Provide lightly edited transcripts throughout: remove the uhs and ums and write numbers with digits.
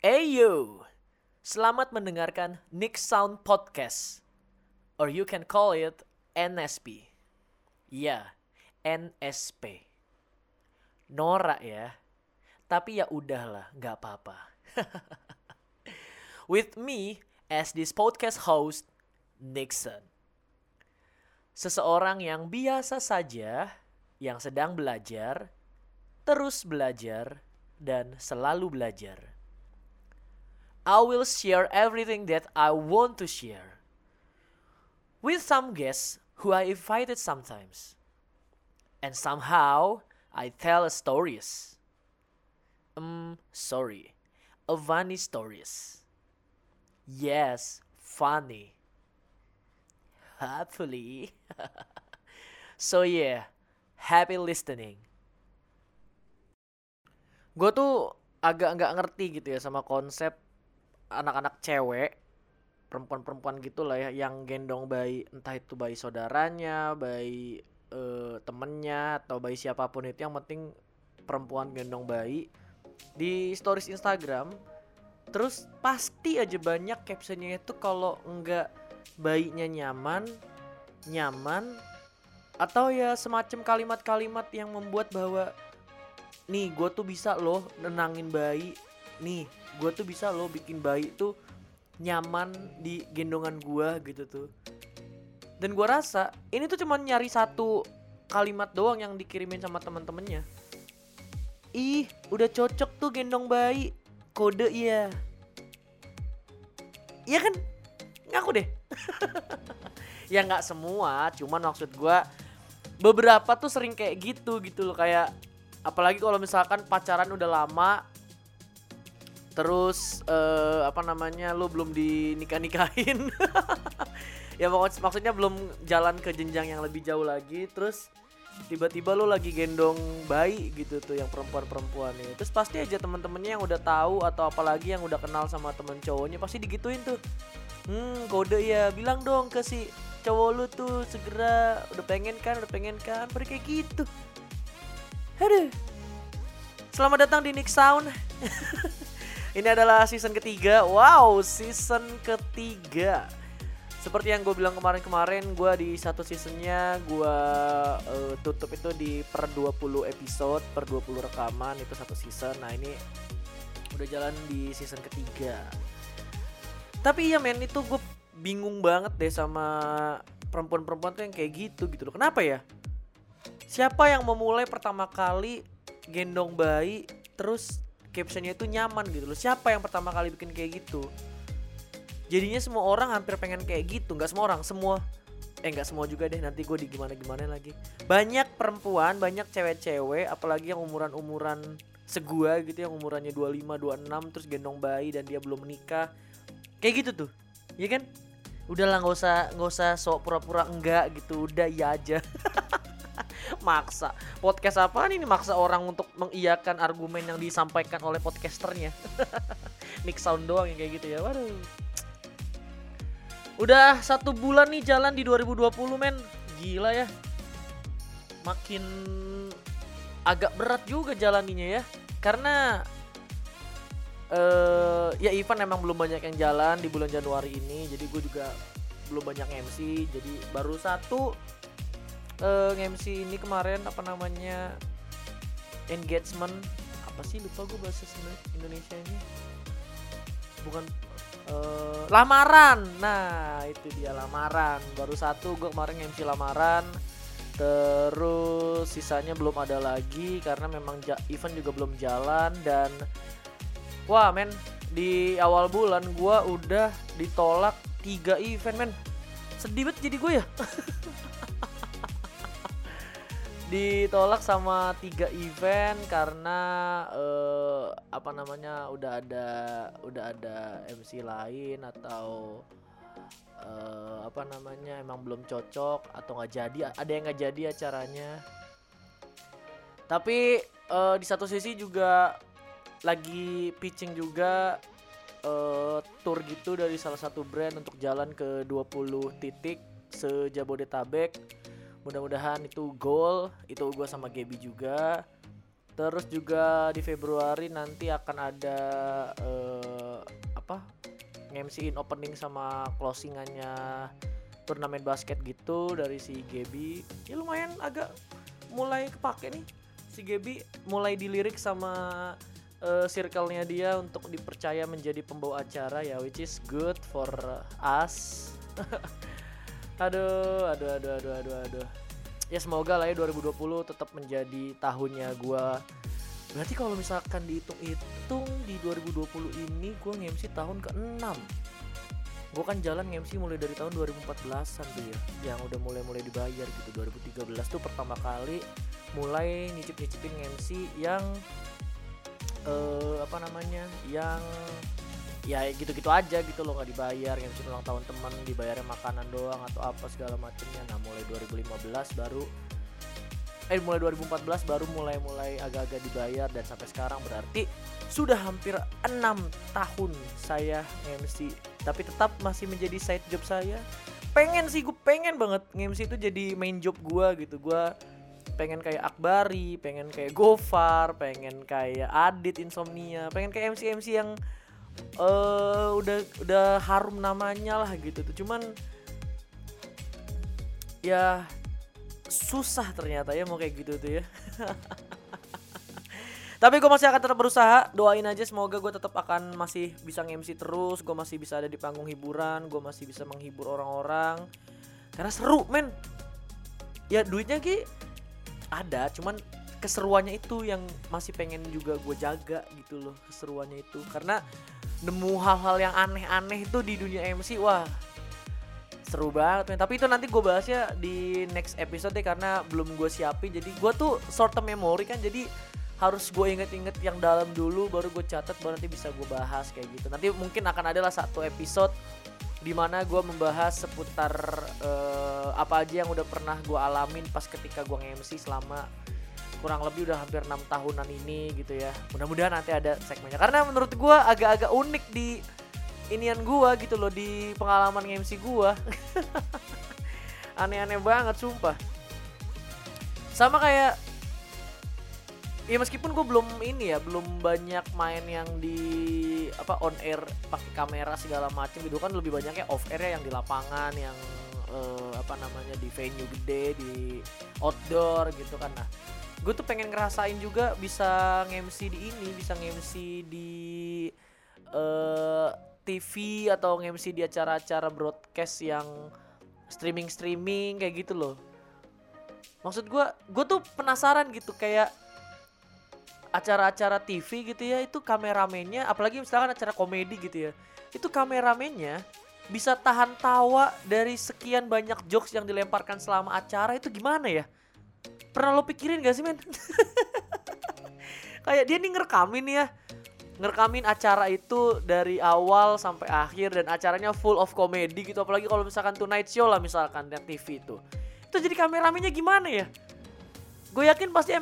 Ayu, selamat mendengarkan NixSound Podcast, or you can call it NSP. Ya, NSP. Norak ya, tapi ya udahlah, gak apa-apa. With me as this podcast host, Nixon. Seseorang yang biasa saja, yang sedang belajar, terus belajar, dan selalu belajar. I will share everything that I want to share with some guests who I invited sometimes. And somehow I tell stories. A funny stories. Yes, funny. Hopefully. So yeah, happy listening. Gue tuh agak nggak ngerti gitu ya sama konsep anak-anak cewek, perempuan-perempuan gitulah ya, yang gendong bayi, entah itu bayi saudaranya, bayi temennya, atau bayi siapapun itu, yang penting perempuan gendong bayi di stories Instagram. Terus pasti aja banyak captionnya itu kalau enggak bayinya nyaman, atau ya semacam kalimat-kalimat yang membuat bahwa nih gue tuh bisa loh nenangin bayi, nih gue tuh bisa loh bikin bayi tuh nyaman di gendongan gue gitu tuh. Dan gue rasa ini tuh cuma nyari satu kalimat doang yang dikirimin sama teman-temannya. Ih, udah cocok tuh gendong bayi, kode iya. Iya kan? Ngaku deh. Ya nggak semua, cuman maksud gue beberapa tuh sering kayak gitu loh, kayak apalagi kalau misalkan pacaran udah lama. Terus lu belum dinikah-nikahin. Ya maksudnya belum jalan ke jenjang yang lebih jauh lagi. Terus tiba-tiba lu lagi gendong bayi gitu tuh, yang perempuan-perempuan ya. Terus pasti aja teman-temannya yang udah tahu, atau apalagi yang udah kenal sama temen cowoknya, pasti digituin tuh. Kode ya, bilang dong ke si cowok lu tuh segera, udah pengen kan, kayak gitu. Aduh. Selamat datang di NixSound. Ini adalah season ketiga. Wow, season ketiga. Seperti yang gue bilang kemarin, gue di satu seasonnya gue tutup itu di per 20 episode, per 20 rekaman, itu satu season. Nah ini udah jalan di season ketiga. Tapi iya men, itu gue bingung banget deh sama perempuan-perempuan tuh yang kayak gitu loh. Kenapa ya? Siapa yang memulai pertama kali gendong bayi terus captionnya itu nyaman gitu loh? Siapa yang pertama kali bikin kayak gitu? Jadinya semua orang hampir pengen kayak gitu. Gak semua orang, gak semua juga deh, nanti gue digimana-gimana lagi. Banyak perempuan, banyak cewek-cewek, apalagi yang umuran segua gitu, yang umurannya 25, 26, terus gendong bayi dan dia belum menikah. Kayak gitu tuh, ya kan? Udahlah, gak usah sok pura-pura enggak gitu, udah iya aja. Maksa. Podcast apaan ini? Maksa orang untuk mengiyakan argumen yang disampaikan oleh podcasternya. NixSound doang yang kayak gitu ya. Waduh. Udah 1 bulan nih jalan di 2020 men. Gila ya. Makin agak berat juga jalaninya ya. Karena ya event emang belum banyak yang jalan di bulan Januari ini. Jadi gue juga belum banyak MC. Jadi baru satu nge-MC ini kemarin, engagement, apa sih, lupa gue bahasa Indonesia ini, bukan lamaran. Nah itu dia, lamaran baru satu, gue kemarin nge-MC lamaran. Terus sisanya belum ada lagi karena memang event juga belum jalan. Dan wah men, di awal bulan gue udah ditolak 3 event men. Sedih banget jadi gue ya. Ditolak sama 3 event karena udah ada MC lain, atau emang belum cocok, atau nggak jadi, ada yang nggak jadi acaranya. Tapi di satu sisi juga lagi pitching juga tour gitu dari salah satu brand untuk jalan ke 20 titik se-Jabodetabek. Mudah-mudahan itu goal, itu gue sama Gaby juga. Terus juga di Februari nanti akan ada nge-MC-in opening sama closingannya turnamen basket gitu dari si Gaby. Ya lumayan agak mulai kepake nih. Si Gaby mulai dilirik sama circle-nya dia untuk dipercaya menjadi pembawa acara ya, which is good for us. aduh. Ya semoga lah ya 2020 tetap menjadi tahunnya gua. Berarti kalau misalkan dihitung-hitung di 2020 ini gue nge-MC tahun ke-6. Gue kan jalan nge-MC mulai dari tahun 2014-an tuh ya, yang udah mulai-mulai dibayar gitu. 2013 tuh pertama kali mulai nyicip-nyicipin nge-MC yang yang ya gitu-gitu aja gitu loh, gak dibayar. Nge-MC ulang tahun teman dibayarnya makanan doang atau apa segala macamnya. Nah mulai 2015 baru mulai 2014 baru mulai agak-agak dibayar, dan sampai sekarang berarti sudah hampir 6 tahun saya nge-MC, tapi tetap masih menjadi side job saya. Pengen sih, gue pengen banget nge-MC itu jadi main job gue gitu. Gue pengen kayak Akbari, pengen kayak Gofar, pengen kayak Adit Insomnia, pengen kayak MC-MC yang udah harum namanya lah gitu tuh. Cuman ya susah ternyata ya mau kayak gitu tuh ya. Tapi gue masih akan tetap berusaha. Doain aja semoga gue tetap akan masih bisa nge-MC terus. Gue masih bisa ada di panggung hiburan. Gue masih bisa menghibur orang-orang. Karena seru men. Ya duitnya ki ada, cuman keseruannya itu yang masih pengen juga gue jaga gitu loh. Keseruannya itu, karena nemu hal-hal yang aneh-aneh itu di dunia MC. Wah seru banget, tapi itu nanti gue bahasnya di next episode deh, karena belum gue siapin. Jadi gue tuh short term memory kan, jadi harus gue inget-inget yang dalam dulu, baru gue catat, baru nanti bisa gue bahas kayak gitu. Nanti mungkin akan adalah satu episode dimana gue membahas seputar apa aja yang udah pernah gue alamin pas ketika gue nge-MC selama kurang lebih udah hampir 6 tahunan ini gitu ya. Mudah-mudahan nanti ada segmennya, karena menurut gue agak-agak unik di inian gua gitu loh, di pengalaman MC gua. Aneh-aneh banget sumpah. Sama kayak ya meskipun gua belum banyak main yang di on air pakai kamera segala macam gitu kan, lebih banyaknya off air yang di lapangan, yang di venue gede, di outdoor gitu kan. Nah, gua tuh pengen ngerasain juga bisa nge-MC di TV atau nge-MC di acara-acara broadcast yang streaming kayak gitu loh. Maksud gue tuh penasaran gitu, kayak acara-acara TV gitu ya, itu kameramennya, apalagi misalkan acara komedi gitu ya, itu kameramennya bisa tahan tawa dari sekian banyak jokes yang dilemparkan selama acara itu gimana ya? Pernah lo pikirin gak sih men? Kayak dia nih ngerekamin acara itu dari awal sampai akhir, dan acaranya full of comedy gitu. Apalagi kalau misalkan Tonight Show lah misalkan di TV itu jadi kameramennya gimana ya? Gue yakin pasti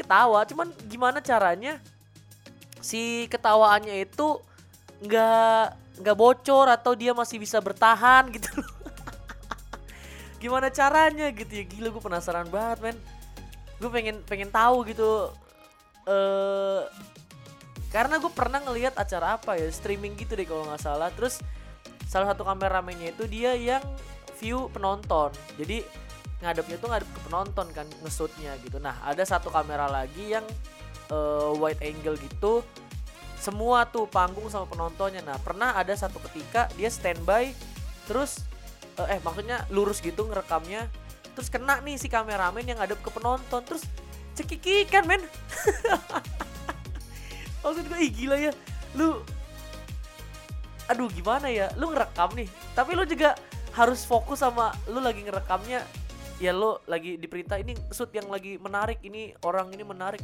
ketawa, cuman gimana caranya si ketawaannya itu nggak bocor atau dia masih bisa bertahan gitu loh. Gimana caranya gitu ya? Gila gue penasaran banget men. Gue pengen tahu gitu. Karena gue pernah ngelihat acara streaming gitu deh kalau nggak salah. Terus salah satu kameramennya itu dia yang view penonton. Jadi ngadepnya tuh ngadep ke penonton kan, nge-shootnya gitu. Nah ada satu kamera lagi yang wide angle gitu. Semua tuh panggung sama penontonnya. Nah pernah ada satu ketika dia standby, terus maksudnya lurus gitu ngerekamnya. Terus kena nih si kameramen yang ngadep ke penonton. Terus cekikikan men. Maksud gue, gila ya, lu, aduh gimana ya, lu ngerekam nih, tapi lu juga harus fokus sama lu lagi ngerekamnya, ya lu lagi diperintah ini shoot yang lagi menarik, ini orang ini menarik,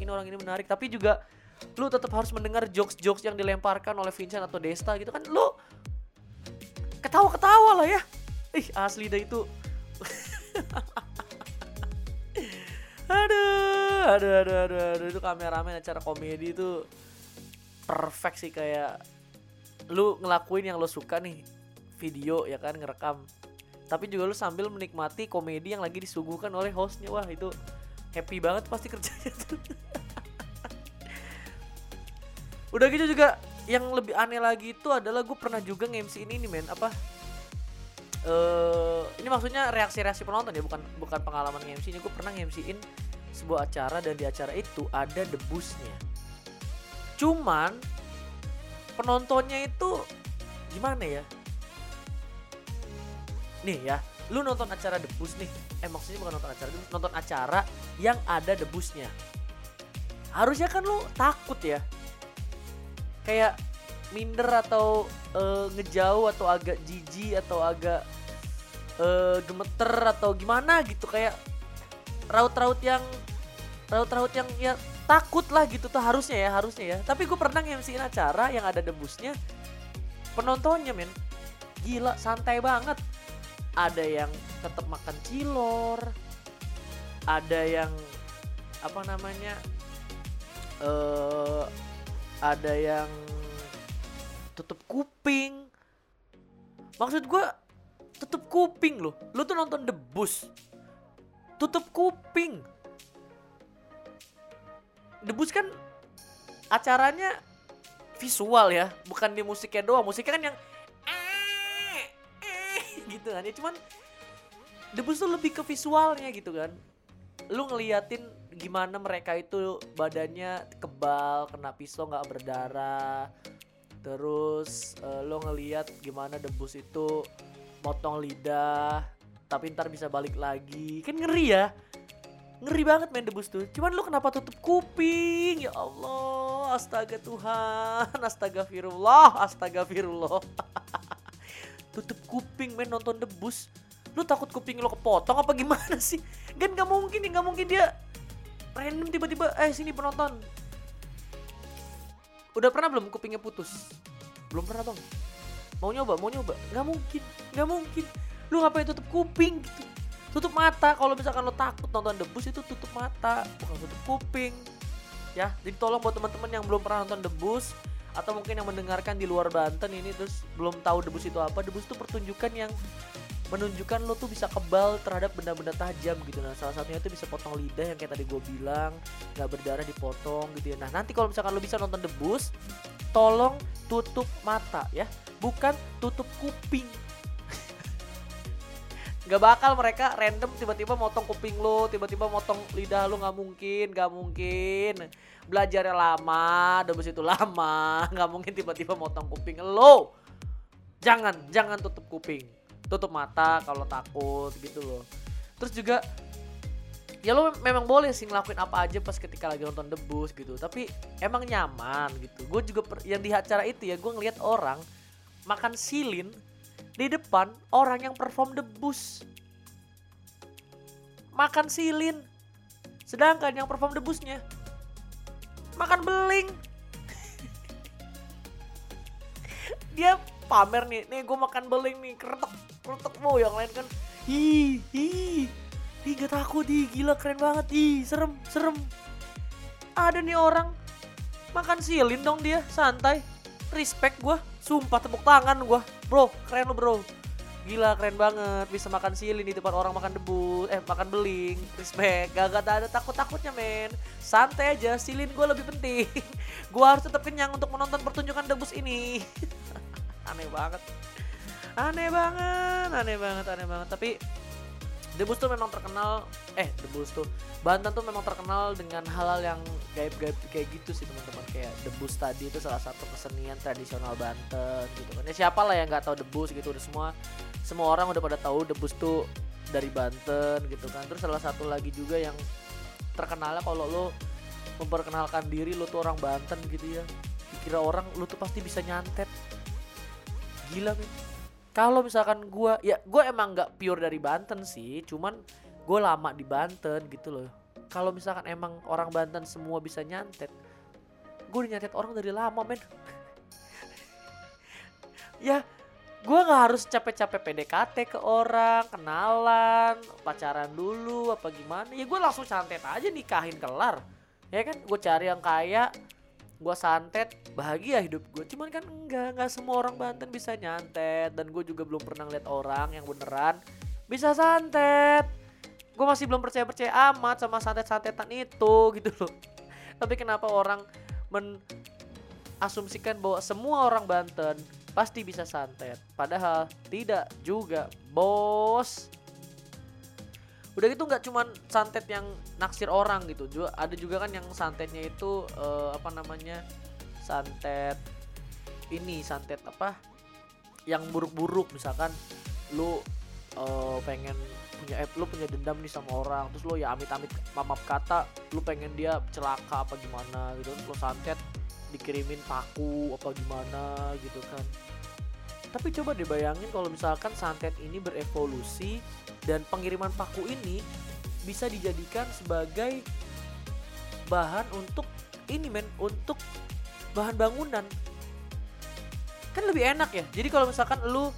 tapi juga lu tetap harus mendengar jokes-jokes yang dilemparkan oleh Vincent atau Desta gitu kan, lu ketawa-ketawa lah ya, asli dah itu. aduh, itu kameramen acara komedi itu perfect sih. Kayak lu ngelakuin yang lu suka nih, video ya kan, ngerekam, tapi juga lu sambil menikmati komedi yang lagi disuguhkan oleh hostnya. Wah itu happy banget pasti kerjanya tuh. Udah gitu juga yang lebih aneh lagi itu adalah gue pernah juga nge-MC ini men, apa ini maksudnya reaksi-reaksi penonton ya, bukan pengalaman nge-MC ini. Gue pernah nge-MC-in sebuah acara dan di acara itu ada debusnya. Cuman penontonnya itu gimana ya? Nih ya, lu nonton acara debus nih. Maksudnya bukan nonton acara debus, nonton acara yang ada debusnya. Harusnya kan lu takut ya, kayak minder atau ngejauh atau agak jijik atau agak gemeter atau gimana gitu, kayak raut-raut yang ya takut lah gitu tuh harusnya ya. Tapi gue pernah nge-MC-in acara yang ada debusnya, penontonnya men gila santai banget. Ada yang tetap makan cilor, ada yang ada yang tutup kuping. Maksud gue tutup kuping loh. Lo tuh nonton debus tutup kuping. Debus kan acaranya visual ya, bukan di musiknya doang. Musiknya kan yang gitu kan ya, cuman debus tuh lebih ke visualnya gitu kan. Lo ngeliatin gimana mereka itu badannya kebal, kena pisau gak berdarah. Terus lo ngeliat gimana debus itu motong lidah tapi ntar bisa balik lagi. Kan ngeri ya, ngeri banget main debus tuh. Cuman lo kenapa tutup kuping? Ya Allah, astaga Tuhan, astagfirullah. Tutup kuping main nonton debus. Lo takut kuping lo kepotong apa gimana sih? Kan gak mungkin dia random tiba-tiba sini penonton. Udah pernah belum kupingnya putus? Belum pernah bang. Mau nyoba? Gak mungkin. Lu ngapain tutup kuping gitu? Tutup mata. Kalau misalkan lo takut nonton debus itu tutup mata, bukan tutup kuping ya. Jadi tolong buat teman-teman yang belum pernah nonton debus, atau mungkin yang mendengarkan di luar Banten ini terus belum tahu debus itu apa. Debus itu pertunjukan yang menunjukkan lo tuh bisa kebal terhadap benda-benda tajam gitu. Nah salah satunya tuh bisa potong lidah yang kayak tadi gue bilang, gak berdarah dipotong gitu ya. Nah nanti kalau misalkan lo bisa nonton debus, tolong tutup mata ya, bukan tutup kuping. Gak bakal mereka random tiba-tiba motong kuping lo, tiba-tiba motong lidah lo. Gak mungkin. Belajarnya lama, debus itu lama. Gak mungkin tiba-tiba motong kuping lo. Jangan tutup kuping, tutup mata kalau takut gitu loh. Terus juga ya lo memang boleh sih ngelakuin apa aja pas ketika lagi nonton debus gitu, tapi emang nyaman gitu. Gue juga yang di acara itu ya, gue ngeliat orang makan silin di depan orang yang perform debus. Makan silin, sedangkan yang perform debusnya makan beling. Dia pamer nih gue makan beling nih, kretek mau. Yang lain kan ih gak takut, gila keren banget, serem. Ada nih orang makan silin dong dia, santai. Respect gue, sumpah tepuk tangan gue. Bro, keren lu bro, gila keren banget, bisa makan silin di tempat orang makan debus, makan beling. Respect, gak ada takut-takutnya men. Santai aja, silin gue lebih penting. Gue harus tetap kenyang untuk menonton pertunjukan debus ini. Aneh banget. Tapi debus tuh memang terkenal, Banten tuh memang terkenal dengan hal-hal yang gaib-gaib kayak gitu sih teman-teman. Kayak debus tadi itu salah satu kesenian tradisional Banten gitu kan. Ya siapa lah yang nggak tahu debus gitu, udah semua orang udah pada tahu debus tuh dari Banten gitu kan. Terus salah satu lagi juga yang terkenalnya, kalau lo memperkenalkan diri lo tuh orang Banten gitu ya, dikira orang lo tuh pasti bisa nyantet. Gila men. Kalau misalkan gue emang gak pure dari Banten sih, cuman gue lama di Banten gitu loh. Kalau misalkan emang orang Banten semua bisa nyantet, gue nyantet orang dari lama men. Ya gue gak harus capek-capek PDKT ke orang, kenalan, pacaran dulu apa gimana. Ya gue langsung santet aja, nikahin kelar. Ya kan, gue cari yang kaya, gue santet, bahagia hidup gue. Cuman kan enggak semua orang Banten bisa nyantet. Dan gue juga belum pernah ngeliat orang yang beneran bisa santet. Gue masih belum percaya-percaya amat sama santet-santetan itu gitu loh. Tapi kenapa orang asumsikan bahwa semua orang Banten pasti bisa santet. Padahal tidak juga, bos. Udah gitu gak cuman santet yang naksir orang gitu. Ada juga kan yang santetnya itu santet yang buruk-buruk. Misalkan lu pengen punya lu punya dendam nih sama orang, terus lu ya amit-amit mamap kata, lu pengen dia celaka apa gimana gitu, terus lu santet dikirimin paku apa gimana gitu kan. Tapi coba dibayangin kalau misalkan santet ini berevolusi dan pengiriman paku ini bisa dijadikan sebagai bahan untuk untuk bahan bangunan. Kan lebih enak ya. Jadi kalau misalkan lu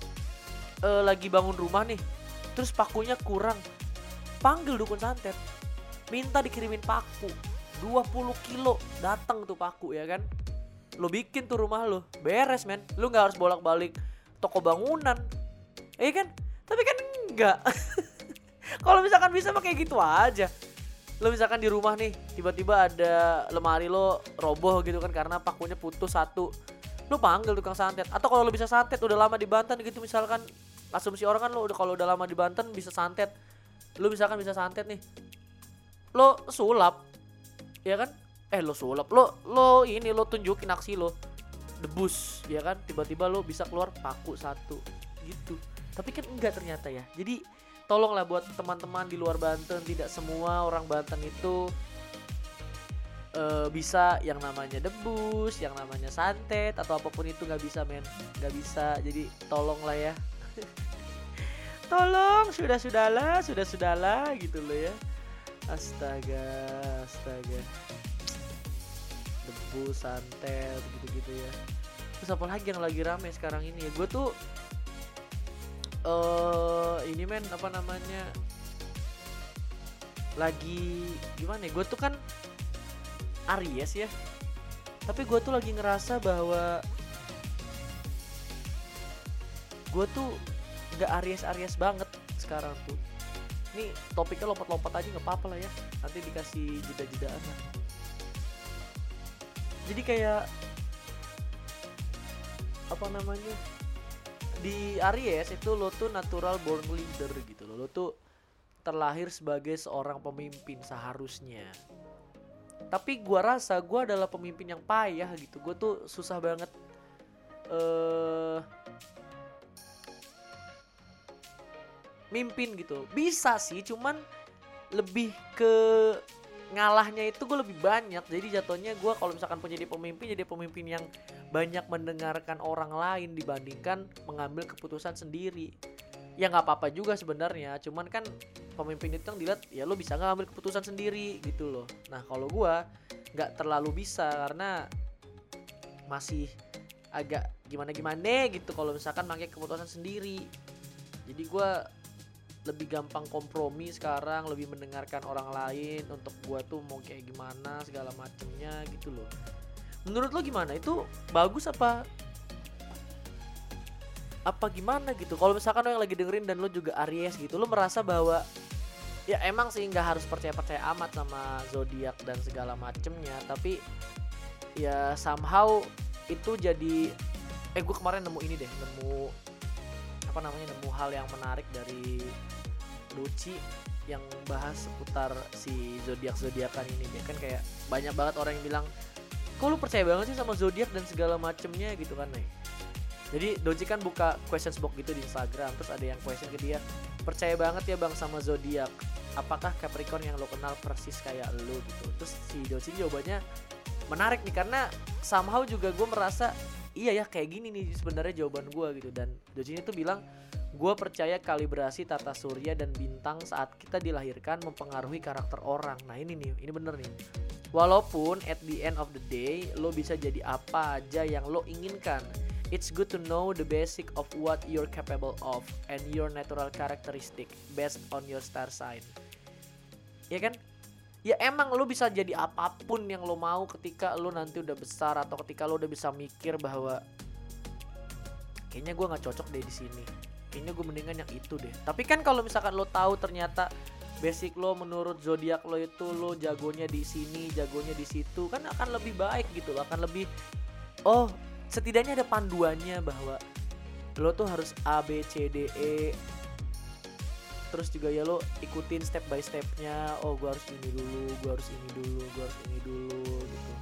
lagi bangun rumah nih, terus pakunya kurang, panggil dukun santet, minta dikirimin paku 20 kilo, datang tuh paku ya kan. Lu bikin tuh rumah lu, beres men. Lu gak harus bolak-balik toko bangunan, iya kan? Tapi kan enggak. Kalau misalkan bisa mah kayak gitu aja. Lu misalkan di rumah nih, tiba-tiba ada lemari lo roboh gitu kan, karena pakunya putus satu, lu panggil tukang santet. Atau kalau lu bisa santet udah lama di Banten gitu, misalkan asumsi orang kan lu kalau udah lama di Banten bisa santet. Lu misalkan bisa santet nih, lu sulap, ya kan? Lo sulap, lo tunjukin aksi lo, debus, ya kan? Tiba-tiba lo bisa keluar paku satu, gitu. Tapi kan enggak ternyata ya. Jadi tolonglah buat teman-teman di luar Banten, tidak semua orang Banten itu bisa yang namanya debus, yang namanya santet atau apapun itu, nggak bisa men, nggak bisa. Jadi tolonglah ya. Tolong, sudah-sudahlah gitu lo ya. Astaga. Debu, santet, gitu-gitu ya. Terus apa lagi yang lagi rame sekarang ini ya? Gue tuh lagi gimana ya? Gue tuh kan Aries ya. Tapi gue tuh lagi ngerasa bahwa gue tuh gak Aries-Aries banget sekarang tuh. Ini topiknya lompat-lompat aja, gak apa-apa lah ya, nanti dikasih jeda-jedaan lah. Jadi kayak di Aries itu lo tuh natural born leader gitu loh. Lo tuh terlahir sebagai seorang pemimpin seharusnya. Tapi gua rasa gua adalah pemimpin yang payah gitu. Gua tuh susah banget mimpin gitu. Bisa sih, cuman lebih ke ngalahnya itu gue lebih banyak. Jadi jatuhnya gue kalau misalkan jadi pemimpin yang banyak mendengarkan orang lain dibandingkan mengambil keputusan sendiri. Ya gak apa-apa juga sebenarnya, cuman kan pemimpin itu yang dilihat ya lo bisa gak ambil keputusan sendiri gitu loh. Nah kalau gue gak terlalu bisa karena masih agak gimana-gimana gitu kalau misalkan pakai keputusan sendiri. Jadi gue lebih gampang kompromi sekarang, lebih mendengarkan orang lain untuk gue tuh mau kayak gimana segala macemnya gitu loh. Menurut lo gimana? Itu bagus apa gimana gitu? Kalau misalkan lo yang lagi dengerin dan lo juga Aries gitu, lo merasa bahwa ya emang sih nggak harus percaya-percaya amat sama zodiak dan segala macemnya, tapi ya somehow itu jadi gue kemarin nemu hal yang menarik dari Doci yang bahas seputar si zodiak-zodiakan ini. Dia kan kayak banyak banget orang yang bilang, kok lu percaya banget sih sama zodiak dan segala macemnya gitu kan nih. Jadi Doci kan buka questions box gitu di Instagram, terus ada yang question ke dia, percaya banget ya bang sama zodiak, apakah Capricorn yang lo kenal persis kayak lo gitu. Terus si Doci jawabannya menarik nih, karena somehow juga gue merasa iya ya kayak gini nih sebenarnya jawaban gue gitu. Dan Doci ini tuh bilang, gue percaya kalibrasi tata surya dan bintang saat kita dilahirkan mempengaruhi karakter orang. Nah ini nih, ini bener nih. Walaupun at the end of the day lo bisa jadi apa aja yang lo inginkan, it's good to know the basic of what you're capable of and your natural characteristic based on your star sign. Ya kan? Ya emang lo bisa jadi apapun yang lo mau ketika lo nanti udah besar, atau ketika lo udah bisa mikir bahwa kayaknya gue nggak cocok deh di sini, kayaknya gue mendingan yang itu deh. Tapi kan kalau misalkan lo tahu ternyata basic lo menurut zodiak lo itu lo jagonya di sini, jagonya di situ, kan akan lebih baik gitu, akan lebih oh setidaknya ada panduannya bahwa lo tuh harus A, B, C, D, E. Terus juga ya lo ikutin step by stepnya. Oh gue harus ini dulu, gue harus ini dulu, gue harus ini dulu gitu.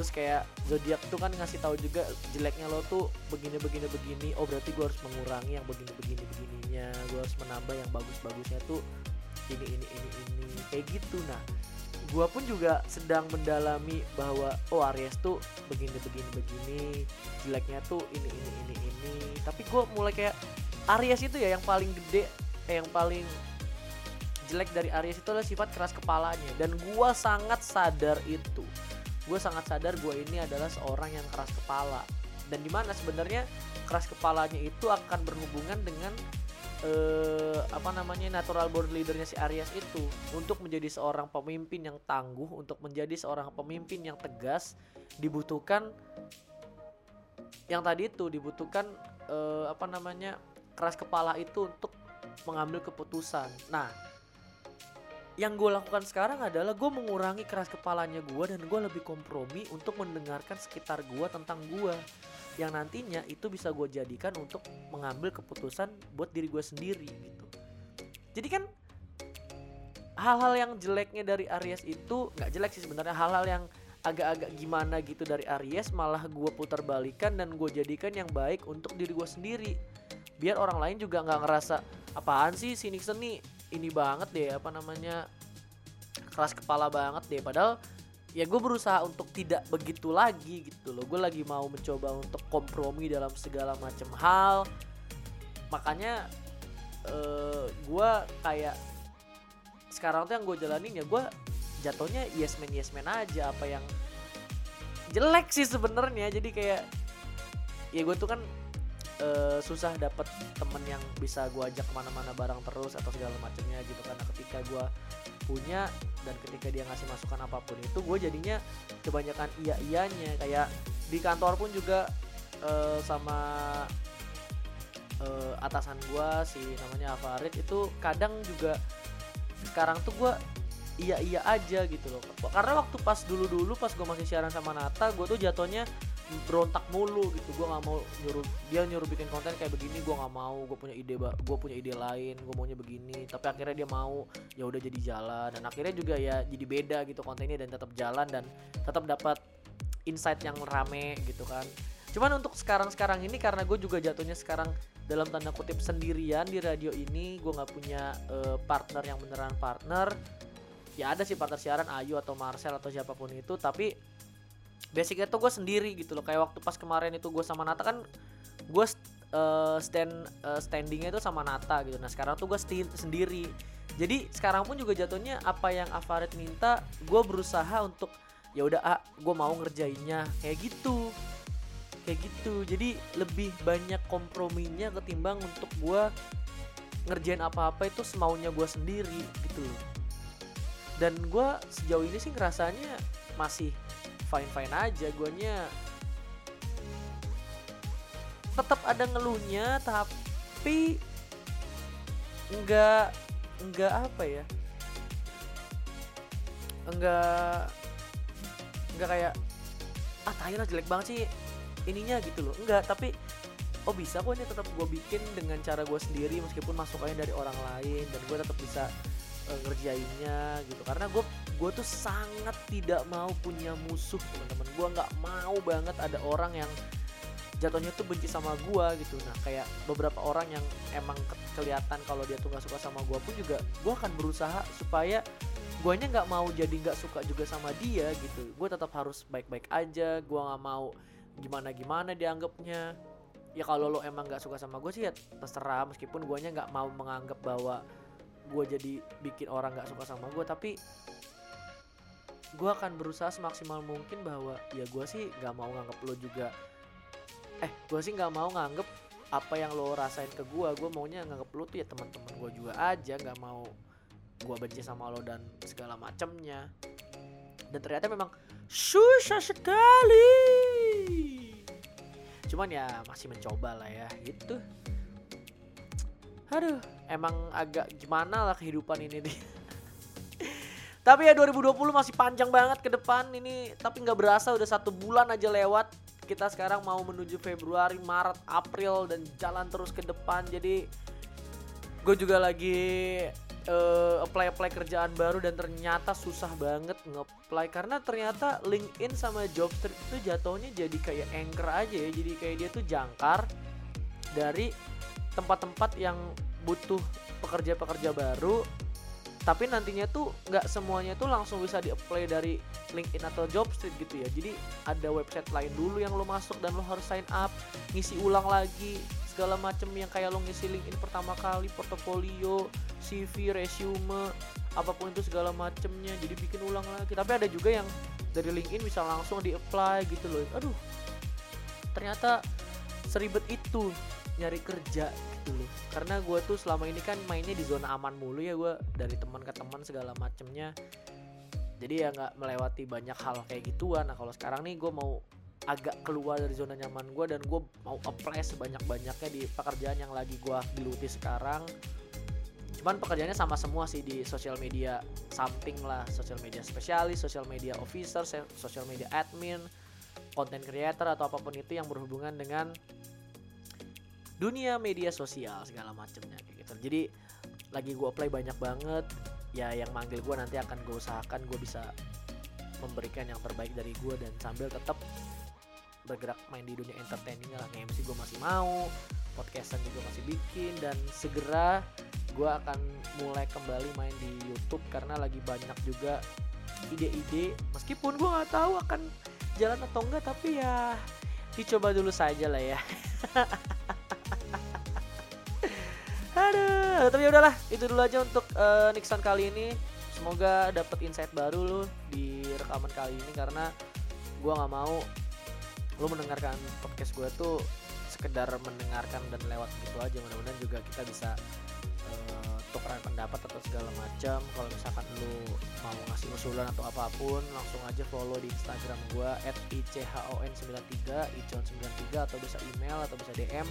Terus kayak zodiak tuh kan ngasih tahu juga jeleknya lo tuh begini. Oh berarti gue harus mengurangi yang begini-begininya. Gue harus menambah yang bagus-bagusnya tuh ini. Kayak gitu. Nah gue pun juga sedang mendalami bahwa oh Aries tuh begini, jeleknya tuh ini. Tapi gue mulai kayak Aries itu ya yang paling gede, yang paling jelek dari Aries itu adalah sifat keras kepalanya. Dan gue sangat sadar itu. Gue sangat sadar gue ini adalah seorang yang keras kepala. Dan dimana sebenarnya keras kepalanya itu akan berhubungan dengan natural born leadernya si Aries itu, untuk menjadi seorang pemimpin yang tangguh, untuk menjadi seorang pemimpin yang tegas, dibutuhkan yang tadi itu, dibutuhkan keras kepala itu untuk mengambil keputusan. Nah, yang gue lakukan sekarang adalah gue mengurangi keras kepalanya gue dan gue lebih kompromi untuk mendengarkan sekitar gue tentang gue, yang nantinya itu bisa gue jadikan untuk mengambil keputusan buat diri gue sendiri gitu. Jadi kan hal-hal yang jeleknya dari Aries itu gak jelek sih sebenarnya, hal-hal yang agak-agak gimana gitu dari Aries malah gue putar balikan dan gue jadikan yang baik untuk diri gue sendiri, biar orang lain juga gak ngerasa apaan sih si Nixon nih ini banget deh, keras kepala banget deh. Padahal ya gue berusaha untuk tidak begitu lagi gitu loh. Gue lagi mau mencoba untuk kompromi dalam segala macam hal. Makanya gue kayak sekarang tuh yang gue jalanin ya gue jatuhnya yes man aja apa yang jelek sih sebenarnya. Jadi kayak ya gue tuh kan susah dapet temen yang bisa gue ajak kemana-mana bareng terus atau segala macamnya gitu. Karena ketika gue punya dan ketika dia ngasih masukan apapun itu gue jadinya kebanyakan iya-iyanya. Kayak di kantor pun juga sama atasan gue si namanya Afarit itu kadang juga sekarang tuh gue iya-iya aja gitu loh. Karena waktu pas dulu-dulu pas gue masih siaran sama Nata gue tuh jatuhnya berontak mulu gitu. Gue nggak mau dia nyuruh bikin konten kayak begini, gue nggak mau, gue punya ide lain, gue maunya begini. Tapi akhirnya dia mau, ya udah jadi jalan, dan akhirnya juga ya jadi beda gitu kontennya dan tetap jalan dan tetap dapat insight yang rame gitu kan. Cuman untuk sekarang ini karena gue juga jatuhnya sekarang dalam tanda kutip sendirian di radio ini, gue nggak punya partner yang beneran partner. Ya ada sih partner siaran Ayu atau Marcel atau siapapun itu, tapi basicnya tuh gue sendiri gitu loh. Kayak waktu pas kemarin itu gue sama Nata kan gue standingnya itu sama Nata gitu. Nah sekarang tuh gue sendiri. Jadi sekarang pun juga jatuhnya apa yang Afarit minta gue berusaha untuk ya udah gue mau ngerjainnya kayak gitu. Jadi lebih banyak komprominya ketimbang untuk gue ngerjain apa-apa itu semaunya gue sendiri gitu loh. Dan gue sejauh ini sih ngerasanya masih fine-fine aja. Guanya tetap ada ngeluhnya tapi enggak kayak tayang jelek banget sih ininya gitu loh. Enggak, tapi oh bisa kok ini tetap gue bikin dengan cara gue sendiri meskipun masukannya dari orang lain, dan gue tetap bisa ngerjainnya gitu. Karena gue tuh sangat tidak mau punya musuh teman-teman. Gue nggak mau banget ada orang yang jatuhnya tuh benci sama gue gitu. Nah kayak beberapa orang yang emang kelihatan kalau dia tuh nggak suka sama gue pun juga gue akan berusaha supaya guanya nggak mau jadi nggak suka juga sama dia gitu. Gue tetap harus baik-baik aja. Gue nggak mau gimana-gimana dianggapnya. Ya kalau lo emang nggak suka sama gue sih ya terserah, meskipun guanya nggak mau menganggap bahwa gue jadi bikin orang nggak suka sama gue, tapi gue akan berusaha semaksimal mungkin bahwa ya gue sih gak mau nganggep lo juga gue sih gak mau nganggep apa yang lo rasain ke gue. Gue maunya nganggep lo tuh ya teman-teman gue juga aja, gak mau gue benci sama lo dan segala macemnya. Dan ternyata memang susah sekali, cuman ya masih mencoba lah ya gitu. Aduh emang agak gimana lah kehidupan ini deh. Tapi ya 2020 masih panjang banget ke depan ini. Tapi gak berasa udah 1 bulan aja lewat. kita sekarang mau menuju Februari, Maret, April, dan jalan terus ke depan. Jadi gue juga lagi apply kerjaan baru dan ternyata susah banget nge-apply karena ternyata LinkedIn sama Jobstreet itu jatuhnya jadi kayak anchor aja ya. Jadi kayak dia tuh jangkar dari tempat-tempat yang butuh pekerja-pekerja baru, tapi nantinya tuh nggak semuanya tuh langsung bisa di-apply dari LinkedIn atau Jobstreet gitu ya. Jadi ada website lain dulu yang lo masuk dan lo harus sign up, ngisi ulang lagi segala macem yang kayak lo ngisi LinkedIn pertama kali, portofolio, CV, resume, apapun itu segala macemnya. Jadi bikin ulang lagi. Tapi ada juga yang dari LinkedIn bisa langsung di-apply gitu loh. Aduh, ternyata seribet itu nyari kerja gitu loh. Karena gue tuh selama ini kan mainnya di zona aman mulu ya, gue dari teman ke teman segala macemnya, jadi ya nggak melewati banyak hal kayak gituan. Nah kalau sekarang nih gue mau agak keluar dari zona nyaman gue dan gue mau apply sebanyak-banyaknya di pekerjaan yang lagi gue geluti sekarang. Cuman pekerjaannya sama semua sih di social media something lah, social media spesialis, social media officer, social media admin, content creator atau apapun itu yang berhubungan dengan dunia media sosial segala macamnya kayak gitu. Jadi lagi gue apply banyak banget ya, yang manggil gue nanti akan gue usahakan gue bisa memberikan yang terbaik dari gue dan sambil tetap bergerak main di dunia entertaining lah. MC gue masih mau, podcastan juga masih bikin, dan segera gue akan mulai kembali main di YouTube karena lagi banyak juga ide-ide, meskipun gue nggak tahu akan jalan atau enggak, tapi ya dicoba dulu saja lah ya. Tapi udahlah, itu dulu aja untuk Nixon kali ini. Semoga dapat insight baru lu di rekaman kali ini, karena gue nggak mau lu mendengarkan podcast gue tuh sekedar mendengarkan dan lewat gitu aja. Mudah-mudahan juga kita bisa tukeran pendapat atau segala macam. Kalau misalkan lu mau ngasih usulan atau apapun, langsung aja follow di Instagram gue @ichon93, ichon93, atau bisa email atau bisa DM.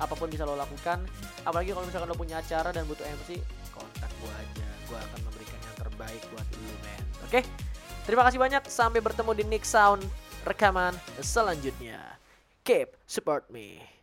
Apapun bisa lo lakukan. Apalagi kalau misalkan lo punya acara dan butuh MC, kontak gue aja. Gue akan memberikan yang terbaik buat lo, man. Oke? Terima kasih banyak. Sampai bertemu di NixSound rekaman selanjutnya. Keep support me.